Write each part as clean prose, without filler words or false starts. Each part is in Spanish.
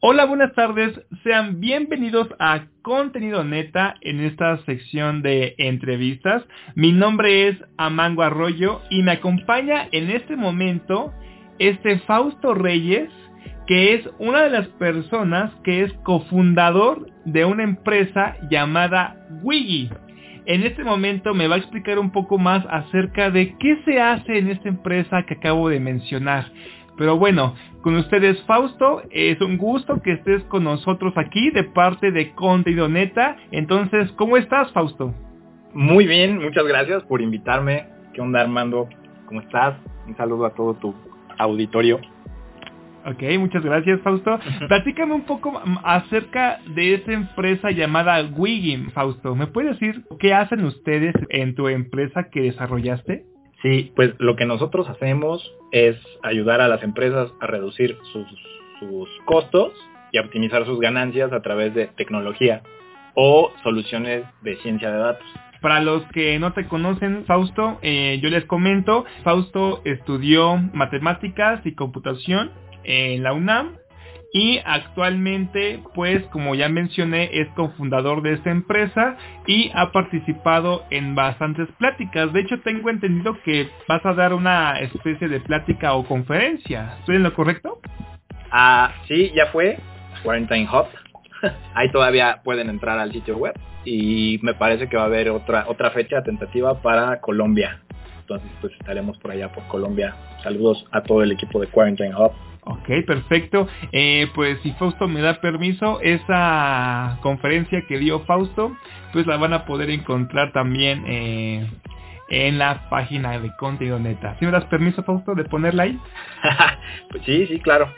Hola, buenas tardes, sean bienvenidos a Contenido Neta en esta sección de entrevistas. Mi nombre es Amango Arroyo y me acompaña en este momento Fausto Reyes, que es una de las personas que es cofundador de una empresa llamada Wiggy. En este momento me va a explicar un poco más acerca de qué se hace en esta empresa que acabo de mencionar. Pero bueno, con ustedes Fausto, es un gusto que estés con nosotros aquí de parte de Contigo Neta. Entonces, ¿cómo estás, Fausto? Muy bien, muchas gracias por invitarme. ¿Qué onda, Armando? ¿Cómo estás? Un saludo a todo tu auditorio. Ok, muchas gracias, Fausto. Platícame un poco acerca de esa empresa llamada Wiggy, Fausto. ¿Me puedes decir qué hacen ustedes en tu empresa que desarrollaste? Sí, pues lo que nosotros hacemos es ayudar a las empresas a reducir sus costos y a optimizar sus ganancias a través de tecnología o soluciones de ciencia de datos. Para los que no te conocen, Fausto, yo les comento, Fausto estudió matemáticas y computación en la UNAM y actualmente, pues como ya mencioné, es cofundador de esta empresa y ha participado en bastantes pláticas. De hecho, tengo entendido que vas a dar una especie de plática o conferencia. ¿Estoy en lo correcto? Ah, sí, ya fue Quarentine Hub. Ahí todavía pueden entrar al sitio web y me parece que va a haber otra fecha tentativa para Colombia. Entonces, pues estaremos por allá, por Colombia. Saludos a todo el equipo de Quarentine Hub. Ok, perfecto. Pues si Fausto me da permiso, esa conferencia que dio Fausto, pues la van a poder encontrar también en la página de Contigo Neta. ¿Sí me das permiso, Fausto, de ponerla ahí? Pues sí, claro.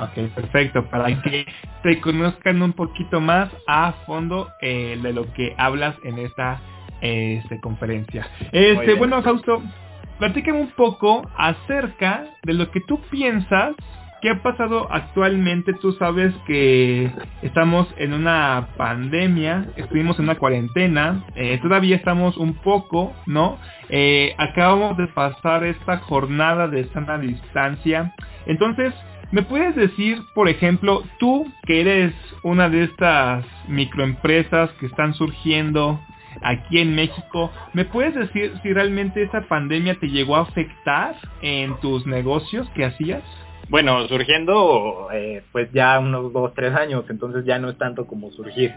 Ok, perfecto. Para que te conozcan un poquito más a fondo de lo que hablas en esta conferencia. Bueno, Fausto, platícame un poco acerca de lo que tú piensas que ha pasado actualmente. Tú sabes que estamos en una pandemia, estuvimos en una cuarentena, todavía estamos un poco, ¿no? Acabamos de pasar esta jornada de sana distancia. Entonces, ¿me puedes decir, por ejemplo, tú que eres una de estas microempresas que están surgiendo aquí en México, ¿me puedes decir si realmente esta pandemia te llegó a afectar en tus negocios que hacías? Bueno, surgiendo pues ya unos 2-3 años, entonces ya no es tanto como surgir.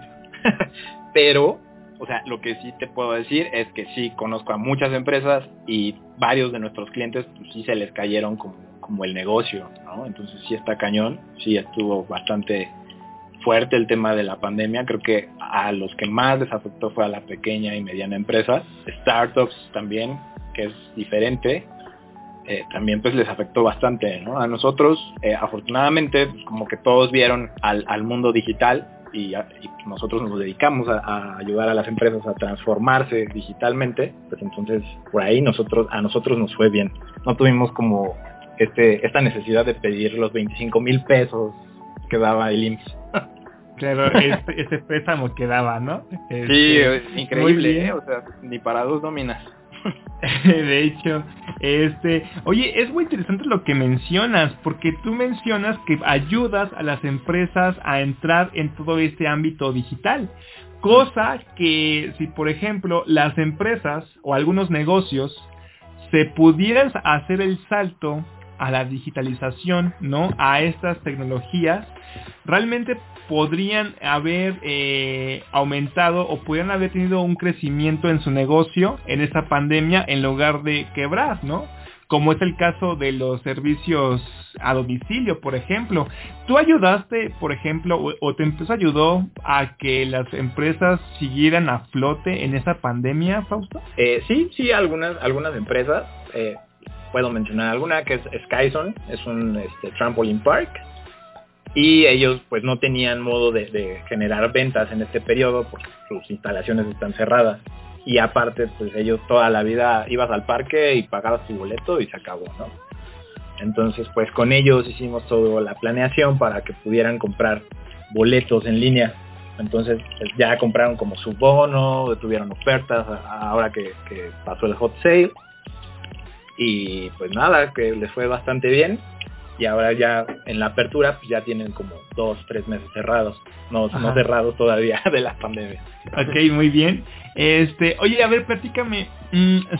Pero, o sea, lo que sí te puedo decir es que sí, conozco a muchas empresas y varios de nuestros clientes pues, sí se les cayeron como el negocio, ¿no? Entonces sí está cañón, sí estuvo bastante fuerte el tema de la pandemia. Creo que a los que más les afectó fue a la pequeña y mediana empresa, startups también, que es diferente, también pues les afectó bastante, ¿no? A nosotros, afortunadamente, pues, como que todos vieron al mundo digital y nosotros nos dedicamos a ayudar a las empresas a transformarse digitalmente, pues entonces por ahí a nosotros nos fue bien. No tuvimos como esta necesidad de pedir los 25,000 pesos que daba el IMSS. Claro, ese préstamo que daba, ¿no? Sí, es increíble, o sea, ni para dos nóminas. De hecho, oye, es muy interesante lo que mencionas, porque tú mencionas que ayudas a las empresas a entrar en todo este ámbito digital, cosa que si, por ejemplo, las empresas o algunos negocios se pudieran hacer el salto a la digitalización, ¿no? A estas tecnologías, realmente podrían haber aumentado o podrían haber tenido un crecimiento en su negocio en esta pandemia en lugar de quebrar, ¿no? Como es el caso de los servicios a domicilio, por ejemplo. ¿Tú ayudaste, por ejemplo, o tu empresa ayudó a que las empresas siguieran a flote en esa pandemia, Fausto? Sí, algunas empresas. Puedo mencionar alguna que es Skyzone, es un trampoline park, y ellos pues no tenían modo de generar ventas en este periodo porque sus instalaciones están cerradas, y aparte pues ellos toda la vida ibas al parque y pagabas tu boleto y se acabó, ¿no? Entonces pues con ellos hicimos toda la planeación para que pudieran comprar boletos en línea. Entonces pues, ya compraron como su bono, tuvieron ofertas ahora que pasó el hot sale. Y pues nada, que les fue bastante bien. y ahora ya en la apertura pues ya tienen como 2-3 meses cerrados, no cerrados todavía de la pandemia. Ok, muy bien. Oye, a ver, platícame,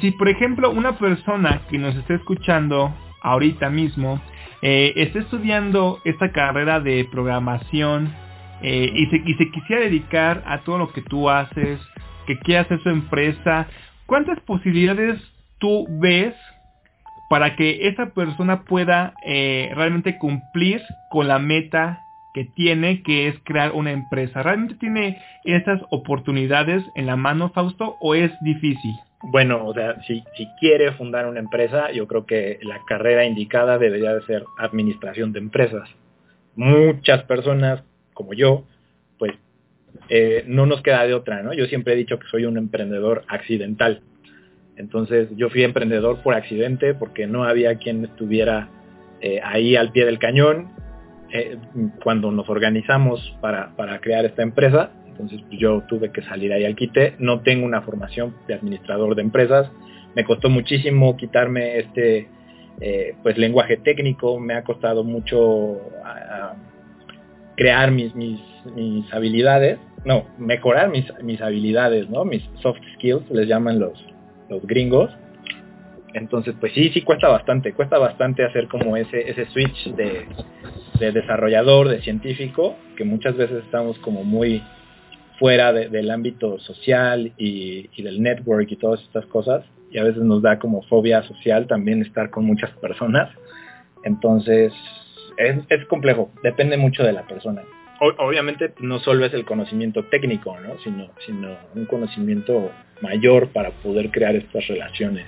si por ejemplo una persona que nos está escuchando ahorita mismo está estudiando esta carrera de programación y se quisiera dedicar a todo lo que tú haces, que quiera hacer su empresa, ¿cuántas posibilidades tú ves para que esa persona pueda realmente cumplir con la meta que tiene, que es crear una empresa? ¿Realmente tiene esas oportunidades en la mano, Fausto, o es difícil? Bueno, o sea, si quiere fundar una empresa, yo creo que la carrera indicada debería de ser administración de empresas. Muchas personas, como yo, pues no nos queda de otra, ¿no? Yo siempre he dicho que soy un emprendedor accidental. Entonces yo fui emprendedor por accidente porque no había quien estuviera ahí al pie del cañón cuando nos organizamos para crear esta empresa. Entonces yo tuve que salir ahí al quite. No tengo una formación de administrador de empresas. Me costó muchísimo quitarme pues lenguaje técnico. Me ha costado mucho crear mis habilidades. No, mejorar mis habilidades, ¿no? Mis soft skills les llaman los gringos. Entonces pues sí cuesta bastante hacer como ese switch de desarrollador, de científico, que muchas veces estamos como muy fuera del ámbito social y del network y todas estas cosas, y a veces nos da como fobia social también estar con muchas personas. Entonces es complejo, depende mucho de la persona. Obviamente no solo es el conocimiento técnico, ¿no? sino un conocimiento mayor para poder crear estas relaciones.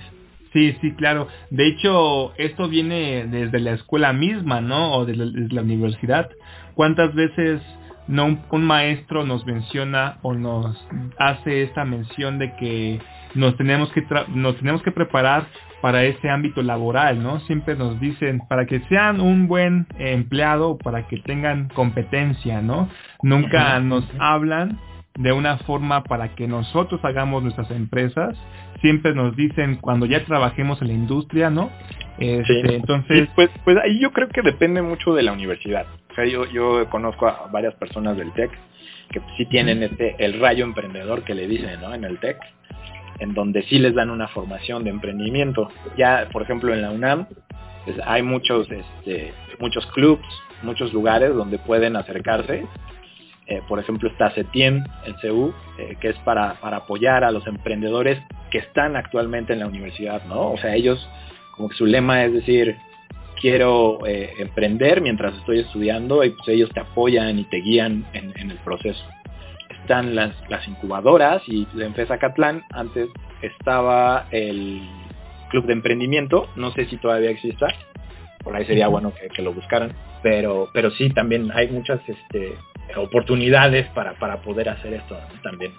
Sí, claro. De hecho, esto viene desde la escuela misma, ¿no? O desde la universidad. ¿Cuántas veces no un maestro nos menciona o nos hace esta mención de que nos tenemos que preparar para este ámbito laboral, ¿no? Siempre nos dicen, para que sean un buen empleado, para que tengan competencia, ¿no? Nunca nos hablan de una forma para que nosotros hagamos nuestras empresas. Siempre nos dicen cuando ya trabajemos en la industria, ¿no? Sí. Entonces, pues ahí yo creo que depende mucho de la universidad. O sea, yo conozco a varias personas del TEC que sí tienen el rayo emprendedor que le dicen, ¿no? En el TEC, en donde sí les dan una formación de emprendimiento. Ya, por ejemplo, en la UNAM pues hay muchos clubs, muchos lugares donde pueden acercarse. Por ejemplo, está CETIEN en CU, que es para apoyar a los emprendedores que están actualmente en la universidad, ¿no? O sea, ellos, como que su lema es decir, quiero emprender mientras estoy estudiando, y pues ellos te apoyan y te guían en el proceso. Están las incubadoras, y en FESA Catlán antes estaba el club de emprendimiento, no sé si todavía exista, por ahí sería bueno que lo buscaran, pero sí, también hay muchas oportunidades para poder hacer esto, ¿no? También,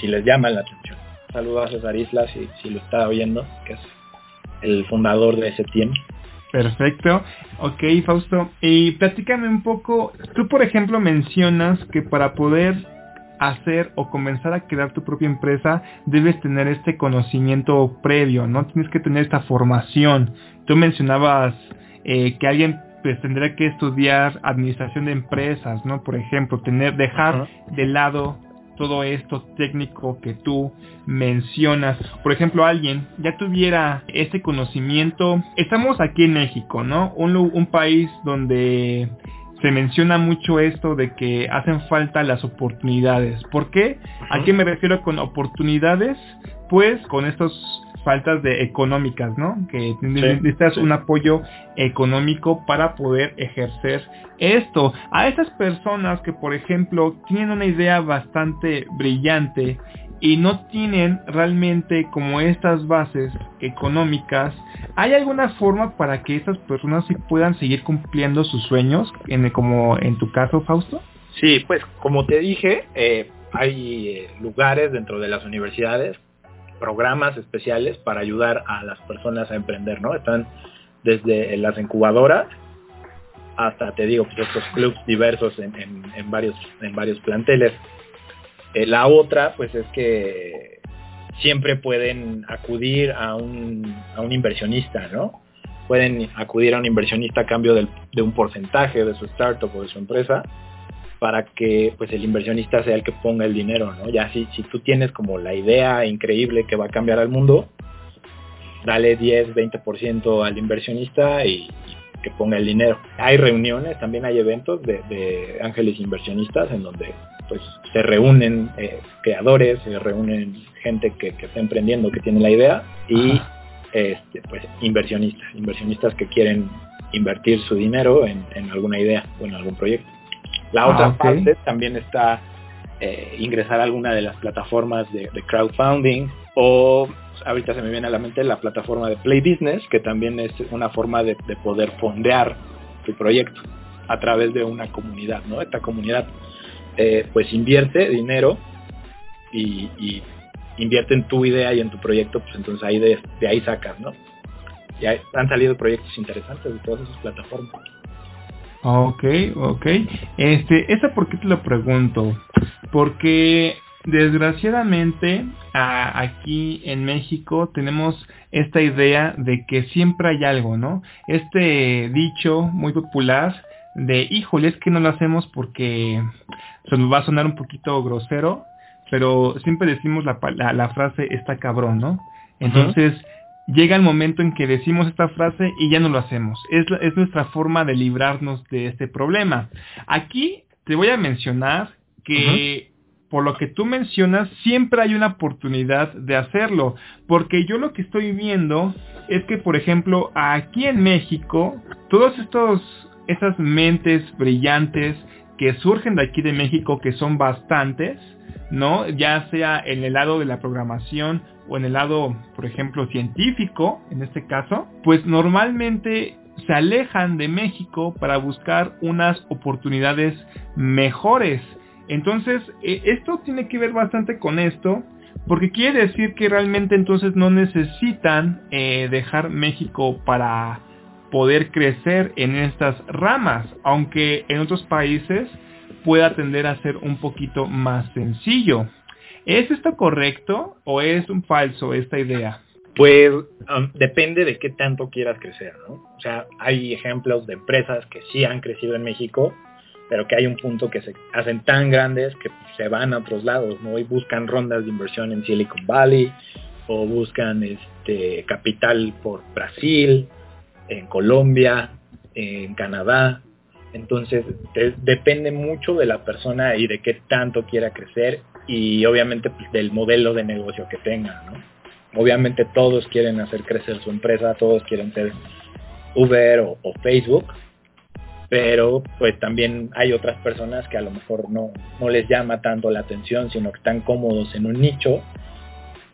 si les llama la atención. Saludos a César Islas, si lo está oyendo, que es el fundador de CETIEN. Perfecto. Ok, Fausto, y platícame un poco, tú por ejemplo mencionas que para poder hacer o comenzar a crear tu propia empresa debes tener este conocimiento previo, ¿no? Tienes que tener esta formación. Tú mencionabas que alguien pues tendría que estudiar administración de empresas, ¿no? Por ejemplo, dejar de lado todo esto técnico que tú mencionas. Por ejemplo, alguien ya tuviera este conocimiento. Estamos aquí en México, ¿no? Un país donde se menciona mucho esto de que hacen falta las oportunidades. ¿Por qué? ¿A qué me refiero con oportunidades? Pues con estas faltas de económicas, ¿no? Que necesitas un apoyo económico para poder ejercer esto. A esas personas que, por ejemplo, tienen una idea bastante brillante y no tienen realmente como estas bases económicas, ¿hay alguna forma para que estas personas puedan seguir cumpliendo sus sueños, como en tu caso, Fausto? Sí, pues como te dije, hay lugares dentro de las universidades, programas especiales para ayudar a las personas a emprender, ¿no? Están desde las incubadoras hasta, te digo, pues estos clubs diversos en varios planteles. La otra, pues, es que siempre pueden acudir a un inversionista, ¿no? pueden acudir a un inversionista a cambio de un porcentaje de su startup o de su empresa, para que pues el inversionista sea el que ponga el dinero, ¿no? Ya si tú tienes como la idea increíble que va a cambiar al mundo, dale 10, 20% al inversionista y que ponga el dinero. Hay reuniones, también hay eventos de ángeles inversionistas en donde pues se reúnen creadores, se reúnen gente que está emprendiendo, que tiene la idea, y pues inversionistas que quieren invertir su dinero en alguna idea o en algún proyecto. La otra parte también está ingresar a alguna de las plataformas de crowdfunding, o ahorita se me viene a la mente la plataforma de Play Business, que también es una forma de poder fondear tu proyecto a través de una comunidad, ¿no? Esta comunidad pues invierte dinero y invierte en tu idea y en tu proyecto, pues entonces ahí de ahí sacas, ¿no? Y han salido proyectos interesantes de todas esas plataformas. Ok. ¿Esa por qué te lo pregunto? Porque desgraciadamente aquí en México tenemos esta idea de que siempre hay algo, ¿no? Este dicho muy popular de, híjole, es que no lo hacemos porque se nos va a sonar un poquito grosero, pero siempre decimos la frase, está cabrón, ¿no? Entonces... Uh-huh. Llega el momento en que decimos esta frase y ya no lo hacemos. Es nuestra forma de librarnos de este problema. Aquí te voy a mencionar que, uh-huh, por lo que tú mencionas, siempre hay una oportunidad de hacerlo. Porque yo lo que estoy viendo es que, por ejemplo, aquí en México, todas esas mentes brillantes que surgen de aquí de México, que son bastantes, ¿no? Ya sea en el lado de la programación o en el lado, por ejemplo, científico, en este caso, pues normalmente se alejan de México para buscar unas oportunidades mejores. Entonces, esto tiene que ver bastante con esto, porque quiere decir que realmente entonces no necesitan dejar México para poder crecer en estas ramas, aunque en otros países pueda tender a ser un poquito más sencillo. ¿Es esto correcto o es un falso esta idea? Pues depende de qué tanto quieras crecer, ¿no? O sea, hay ejemplos de empresas que sí han crecido en México, pero que hay un punto que se hacen tan grandes que se van a otros lados, ¿no? Y buscan rondas de inversión en Silicon Valley, o buscan capital por Brasil, en Colombia, en Canadá. Entonces, depende mucho de la persona y de qué tanto quiera crecer, y obviamente pues del modelo de negocio que tengan, ¿no? Obviamente todos quieren hacer crecer su empresa, todos quieren ser Uber o Facebook, pero pues también hay otras personas que a lo mejor no les llama tanto la atención, sino que están cómodos en un nicho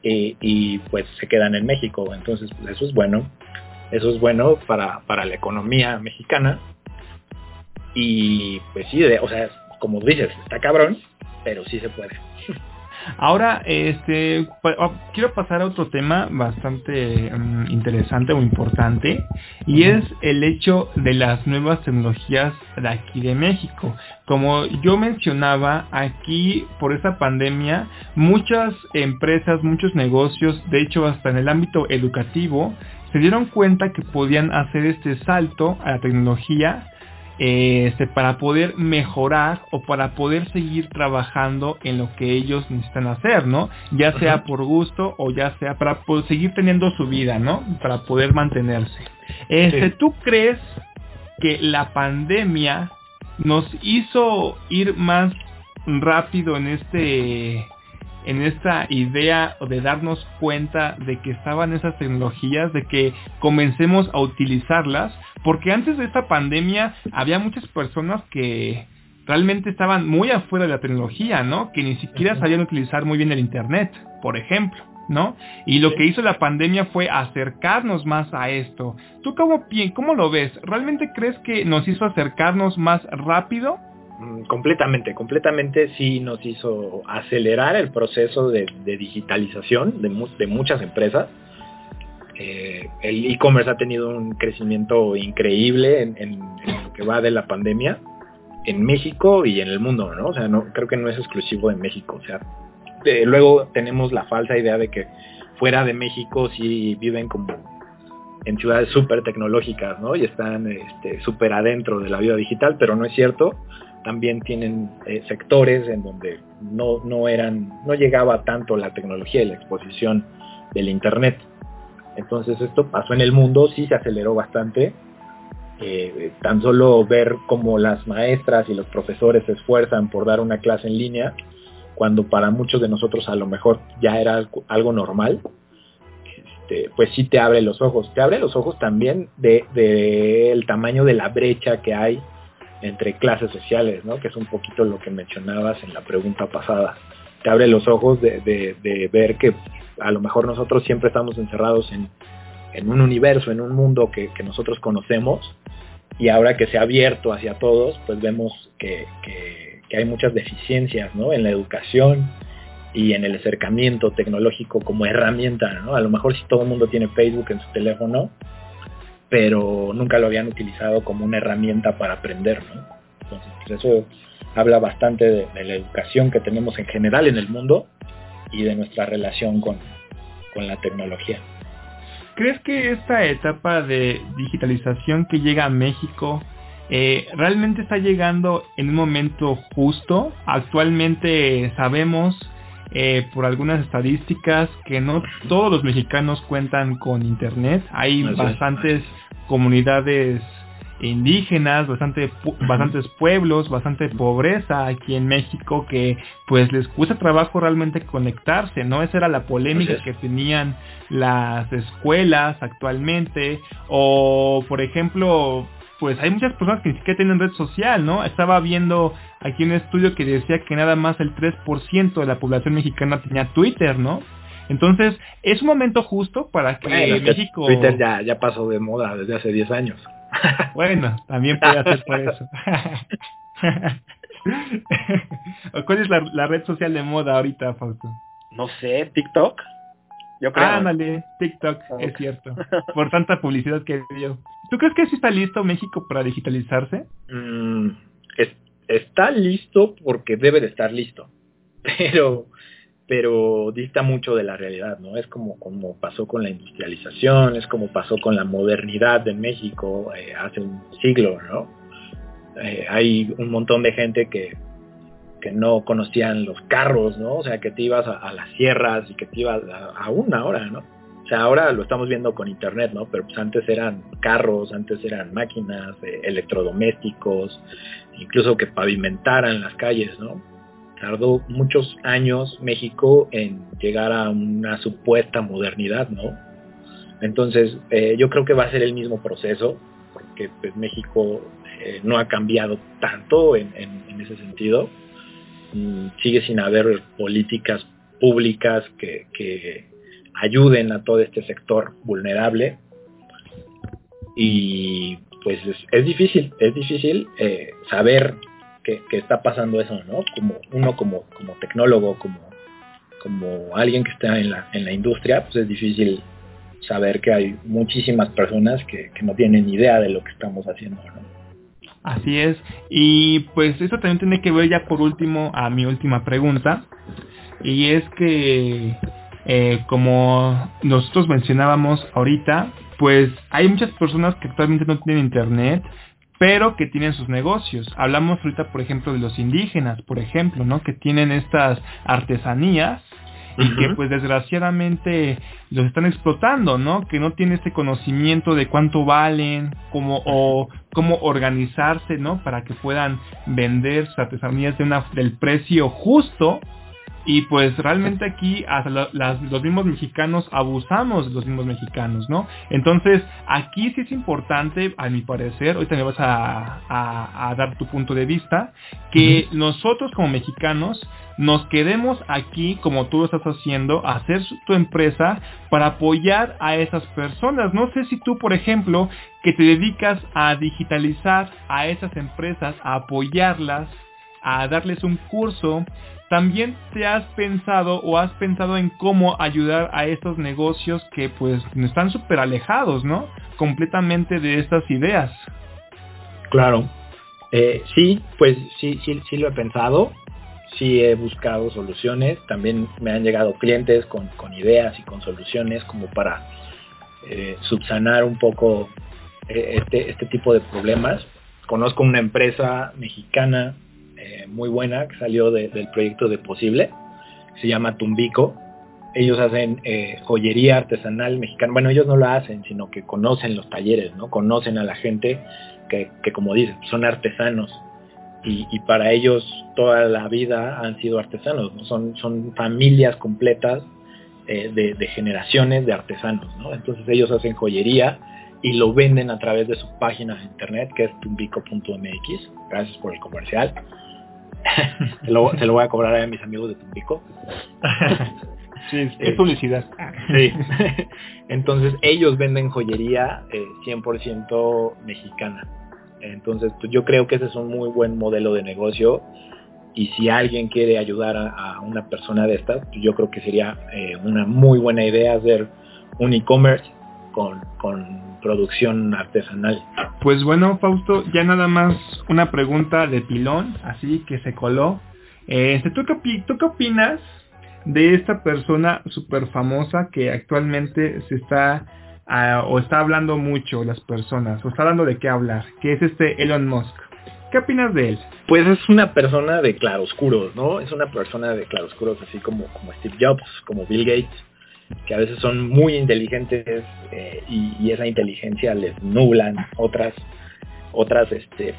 y pues se quedan en México. Entonces pues eso es bueno para la economía mexicana, y pues sí, o sea, como dices, está cabrón, pero sí se puede. Ahora, quiero pasar a otro tema bastante interesante o importante, y es el hecho de las nuevas tecnologías de aquí de México. Como yo mencionaba, aquí por esta pandemia, muchas empresas, muchos negocios, de hecho hasta en el ámbito educativo, se dieron cuenta que podían hacer este salto a la tecnología para poder mejorar o para poder seguir trabajando en lo que ellos necesitan hacer, ¿no? Ya sea por gusto o ya sea para poder seguir teniendo su vida, ¿no? Para poder mantenerse. Sí. ¿Tú crees que la pandemia nos hizo ir más rápido en esta idea de darnos cuenta de que estaban esas tecnologías, de que comencemos a utilizarlas? Porque antes de esta pandemia había muchas personas que realmente estaban muy afuera de la tecnología, ¿no? Que ni siquiera sabían utilizar muy bien el internet, por ejemplo, ¿no? Y lo que hizo la pandemia fue acercarnos más a esto. ¿Tú cómo lo ves? ¿Realmente crees que nos hizo acercarnos más rápido? Completamente sí nos hizo acelerar el proceso de digitalización de muchas empresas. El e-commerce ha tenido un crecimiento increíble en lo que va de la pandemia en México y en el mundo, ¿no? O sea, creo que no es exclusivo de México. O sea, luego tenemos la falsa idea de que fuera de México sí viven como en ciudades súper tecnológicas, ¿no? Y están súper adentro de la vida digital, pero no es cierto. También tienen sectores en donde no llegaba tanto la tecnología y la exposición del internet. Entonces esto pasó en el mundo, sí se aceleró bastante. Tan solo ver cómo las maestras y los profesores se esfuerzan por dar una clase en línea, cuando para muchos de nosotros a lo mejor ya era algo normal, pues sí te abre los ojos. Te abre los ojos también del tamaño de la brecha que hay entre clases sociales, ¿no? Que es un poquito lo que mencionabas en la pregunta pasada. Te abre los ojos de ver que a lo mejor nosotros siempre estamos encerrados en un universo, en un mundo que nosotros conocemos, y ahora que se ha abierto hacia todos, pues vemos que hay muchas deficiencias, ¿no? En la educación y en el acercamiento tecnológico como herramienta, ¿no? A lo mejor sí todo el mundo tiene Facebook en su teléfono, pero nunca lo habían utilizado como una herramienta para aprender, ¿no? Entonces, pues eso habla bastante de la educación que tenemos en general en el mundo y de nuestra relación con la tecnología. ¿Crees que esta etapa de digitalización que llega a México realmente está llegando en un momento justo? Actualmente sabemos por algunas estadísticas que no todos los mexicanos cuentan con internet. Hay bastantes comunidades indígenas, bastantes pueblos, bastante pobreza aquí en México, que pues les cuesta trabajo realmente conectarse, ¿no? Esa era la polémica que tenían las escuelas actualmente. O por ejemplo, pues hay muchas personas que ni siquiera tienen red social, ¿no? Estaba viendo aquí un estudio que decía que nada más el 3% de la población mexicana tenía Twitter, ¿no? Entonces, es un momento justo para que México... Twitter ya pasó de moda desde hace 10 años. Bueno, también puede ser por eso. ¿Cuál es la red social de moda ahorita, Fausto? No sé, TikTok. Yo creo. Ándale, TikTok, okay. Es cierto. Por tanta publicidad que dio. ¿Tú crees que sí está listo México para digitalizarse? Está listo porque debe de estar listo. Pero dista mucho de la realidad, ¿no? Es como pasó con la industrialización, es como pasó con la modernidad de México hace un siglo, ¿no? Hay un montón de gente que no conocían los carros, ¿no? O sea, que te ibas a las sierras y que te ibas a una hora, ¿no? O sea, ahora lo estamos viendo con internet, ¿no? Pero pues antes eran carros, antes eran máquinas, electrodomésticos, incluso que pavimentaran las calles, ¿no? Tardó muchos años México en llegar a una supuesta modernidad, ¿no? Entonces, yo creo que va a ser el mismo proceso, porque pues, México no ha cambiado tanto en ese sentido. Sigue sin haber políticas públicas que ayuden a todo este sector vulnerable, y pues es difícil saber que está pasando eso, ¿no? Como tecnólogo, como alguien que está en la industria, pues es difícil saber que hay muchísimas personas que no tienen idea de lo que estamos haciendo, ¿no? Así es. Y pues eso también tiene que ver ya por último a mi última pregunta, y es que como nosotros mencionábamos ahorita, pues hay muchas personas que actualmente no tienen internet, pero que tienen sus negocios. Hablamos ahorita, por ejemplo, de los indígenas, por ejemplo, ¿no? Que tienen estas artesanías y que pues desgraciadamente los están explotando, ¿no? Que no tienen este conocimiento de cuánto valen, cómo organizarse, ¿no? Para que puedan vender sus artesanías del precio justo. Y pues realmente aquí hasta los mismos mexicanos abusamos de los mismos mexicanos, ¿no? Entonces aquí sí es importante, a mi parecer, ahorita me vas a dar tu punto de vista, que nosotros como mexicanos nos quedemos aquí, como tú lo estás haciendo, a hacer tu empresa para apoyar a esas personas. No sé si tú, por ejemplo, que te dedicas a digitalizar a esas empresas, a apoyarlas, a darles un curso, también te has pensado en cómo ayudar a estos negocios que pues están súper alejados, ¿no? Completamente de estas ideas. Claro. Sí, pues sí lo he pensado. Sí he buscado soluciones. También me han llegado clientes con ideas y con soluciones como para subsanar un poco este tipo de problemas. Conozco una empresa mexicana muy buena que salió del proyecto de Posible, se llama Tumbico. Ellos hacen joyería artesanal mexicana. Bueno, ellos no la hacen, sino que conocen los talleres, ¿no? Conocen a la gente que como dicen, son artesanos. Y para ellos toda la vida han sido artesanos, ¿no? Son familias completas de generaciones de artesanos, ¿no? Entonces ellos hacen joyería y lo venden a través de su página de internet, que es tumbico.mx. Gracias por el comercial. Se lo voy a cobrar a mis amigos de Tumbico. Sí, es publicidad. Sí. Entonces ellos venden joyería 100% mexicana. Entonces pues yo creo que ese es un muy buen modelo de negocio, y si alguien quiere ayudar a una persona de estas, pues yo creo que sería una muy buena idea hacer un e-commerce con producción artesanal. Pues bueno, Fausto, ya nada más una pregunta de pilón, así que se coló. ¿Tú qué opinas de esta persona súper famosa que actualmente se está o está hablando mucho las personas, o está dando de qué hablar, que es Elon Musk? ¿Qué opinas de él? Pues es una persona de claroscuros, ¿no? Es una persona de claroscuros, así como Steve Jobs, como Bill Gates, que a veces son muy inteligentes y esa inteligencia les nublan otras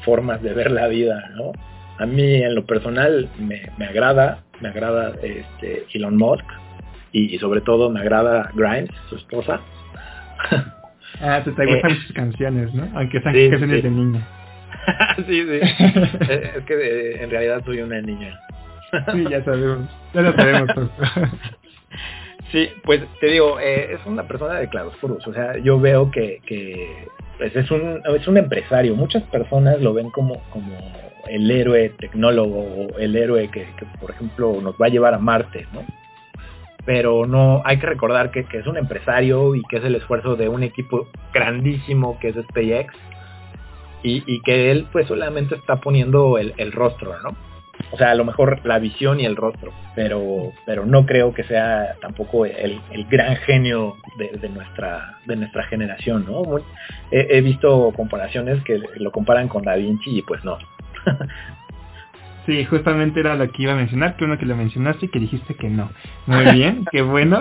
formas de ver la vida, ¿no? A mí en lo personal me agrada Elon Musk, y sobre todo me agrada Grimes, su esposa. Ah, te gustan sus canciones, ¿no? Aunque sean canciones de niña. Sí. Es que en realidad soy una niña. Sí, ya lo sabemos. Sí, pues te digo, es una persona de claroscuros. O sea, yo veo que pues es un empresario. Muchas personas lo ven como el héroe tecnólogo, o el héroe que por ejemplo nos va a llevar a Marte, ¿no? Pero no, hay que recordar que es un empresario, y que es el esfuerzo de un equipo grandísimo que es SpaceX, y que él pues solamente está poniendo el rostro, ¿no? O sea, a lo mejor la visión y el rostro, pero no creo que sea tampoco el gran genio de nuestra generación, ¿no? He visto comparaciones que lo comparan con Da Vinci, y pues no. Sí, justamente era lo que iba a mencionar, que uno que lo mencionaste y que dijiste que no. Muy bien, qué bueno,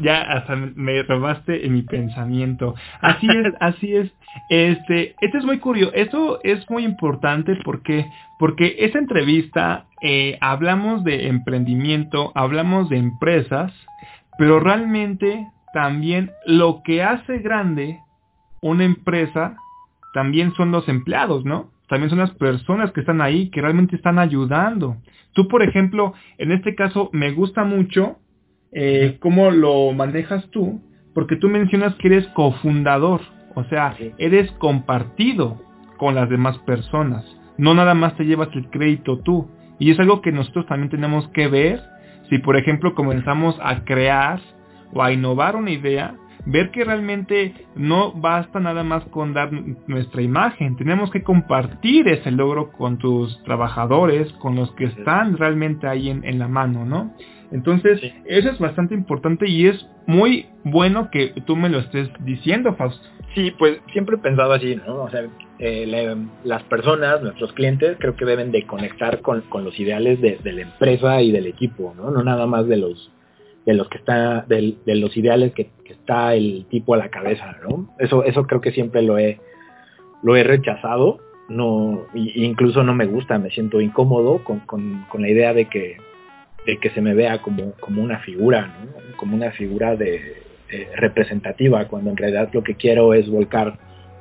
ya hasta me robaste en mi pensamiento. Así es. Este es muy curioso, esto es muy importante porque esta entrevista hablamos de emprendimiento, hablamos de empresas, pero realmente también lo que hace grande una empresa también son los empleados, ¿no? También son las personas que están ahí, que realmente están ayudando. Tú, por ejemplo, en este caso me gusta mucho cómo lo manejas tú, porque tú mencionas que eres cofundador, o sea, eres compartido con las demás personas. No nada más te llevas el crédito tú. Y es algo que nosotros también tenemos que ver. Si, por ejemplo, comenzamos a crear o a innovar una idea, ver que realmente no basta nada más con dar nuestra imagen. Tenemos que compartir ese logro con tus trabajadores, con los que están realmente ahí en la mano, ¿no? Entonces, eso es bastante importante, y es muy bueno que tú me lo estés diciendo, Fausto. Sí, pues siempre he pensado así, ¿no? O sea, las personas, nuestros clientes, creo que deben de conectar con los ideales de la empresa y del equipo, ¿no? No nada más de los ideales que está el tipo a la cabeza, ¿no? Eso creo que siempre lo he rechazado, no, y incluso no me gusta, me siento incómodo con la idea de que se me vea como una figura, ¿no? Como una figura de representativa, cuando en realidad lo que quiero es volcar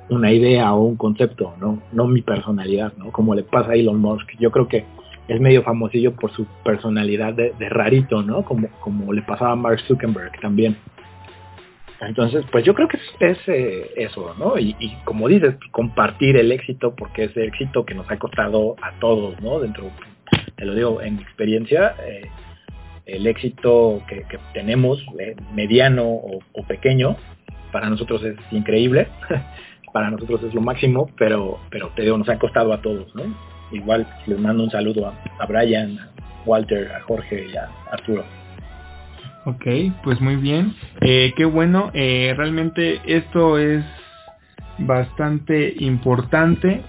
una idea o un concepto, no mi personalidad, ¿no? Como le pasa a Elon Musk. Yo creo que es medio famosillo por su personalidad de rarito, ¿no? Como le pasaba a Mark Zuckerberg también. Entonces, pues yo creo que es eso, ¿no? Y como dices, compartir el éxito, porque es el éxito que nos ha costado a todos, ¿no? Dentro, te lo digo, en mi experiencia, el éxito que tenemos, mediano o pequeño, para nosotros es increíble, para nosotros es lo máximo, pero te digo, nos ha costado a todos, ¿no? Igual les mando un saludo a Brian, a Walter, a Jorge y a Arturo. Ok, pues muy bien. Qué bueno. Realmente esto es bastante importante.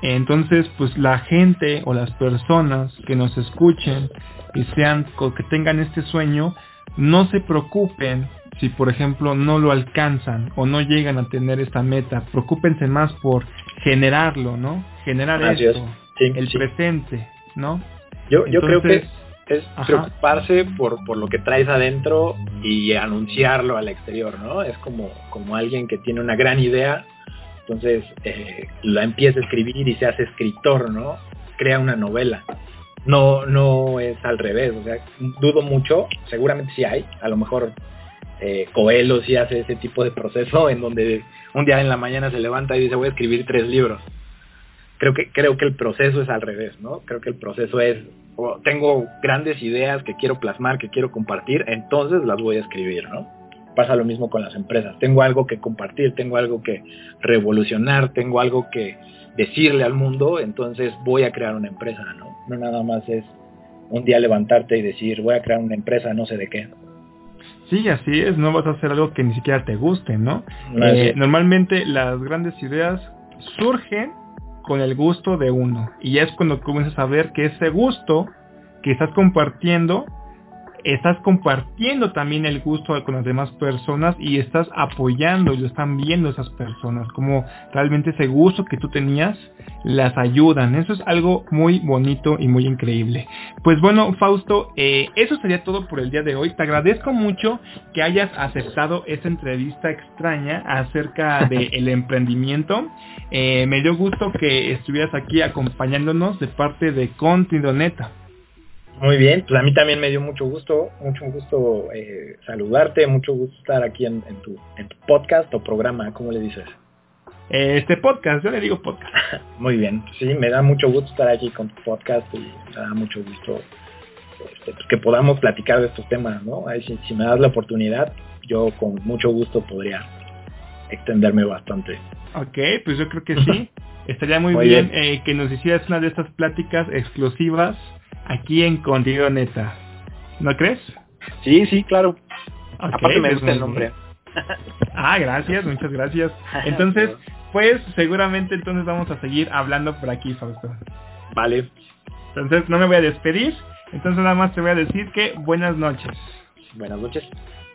Entonces, pues la gente o las personas que nos escuchen y que tengan este sueño, no se preocupen si, por ejemplo, no lo alcanzan o no llegan a tener esta meta. Preocúpense más por generarlo, ¿no? Generar esto, sí, el presente, ¿no? Yo entonces, creo que es preocuparse por lo que traes adentro y anunciarlo al exterior, ¿no? Es como alguien que tiene una gran idea. Entonces la empieza a escribir y se hace escritor, ¿no? Crea una novela. No es al revés, o sea, dudo mucho, seguramente sí hay, a lo mejor Coelho sí hace ese tipo de proceso en donde un día en la mañana se levanta y dice voy a escribir 3 libros. Creo que el proceso es al revés, ¿no? Creo que el proceso es, oh, tengo grandes ideas que quiero plasmar, que quiero compartir, entonces las voy a escribir, ¿no? Pasa lo mismo con las empresas. Tengo algo que compartir, tengo algo que revolucionar, tengo algo que decirle al mundo, entonces voy a crear una empresa, ¿no? No nada más es un día levantarte y decir, voy a crear una empresa, no sé de qué. Sí, así es, no vas a hacer algo que ni siquiera te guste, ¿no? Normalmente las grandes ideas surgen con el gusto de uno, y ya es cuando comienzas a ver que ese gusto que estás compartiendo también el gusto con las demás personas y estás apoyando y lo están viendo esas personas, como realmente ese gusto que tú tenías las ayudan. Eso es algo muy bonito y muy increíble. Pues bueno, Fausto, eso sería todo por el día de hoy. Te agradezco mucho que hayas aceptado esta entrevista extraña acerca del emprendimiento. Me dio gusto que estuvieras aquí acompañándonos de parte de Contigo Neta. Muy bien, pues a mí también me dio mucho gusto saludarte, mucho gusto estar aquí en tu podcast o programa, ¿cómo le dices? Este podcast, yo le digo podcast. Muy bien, sí, me da mucho gusto estar aquí con tu podcast y me da mucho gusto que podamos platicar de estos temas, ¿no? Ahí, si me das la oportunidad, yo con mucho gusto podría extenderme bastante. Ok, pues yo creo que sí, estaría muy bien. Que nos hicieras una de estas pláticas exclusivas aquí en Contigo Neta, ¿no crees? Sí, claro. Okay, aparte me gusta el nombre. Gracias, muchas gracias. Entonces, pues seguramente entonces vamos a seguir hablando por aquí, Fausto. Vale. Entonces no me voy a despedir, entonces nada más te voy a decir que buenas noches. Buenas noches.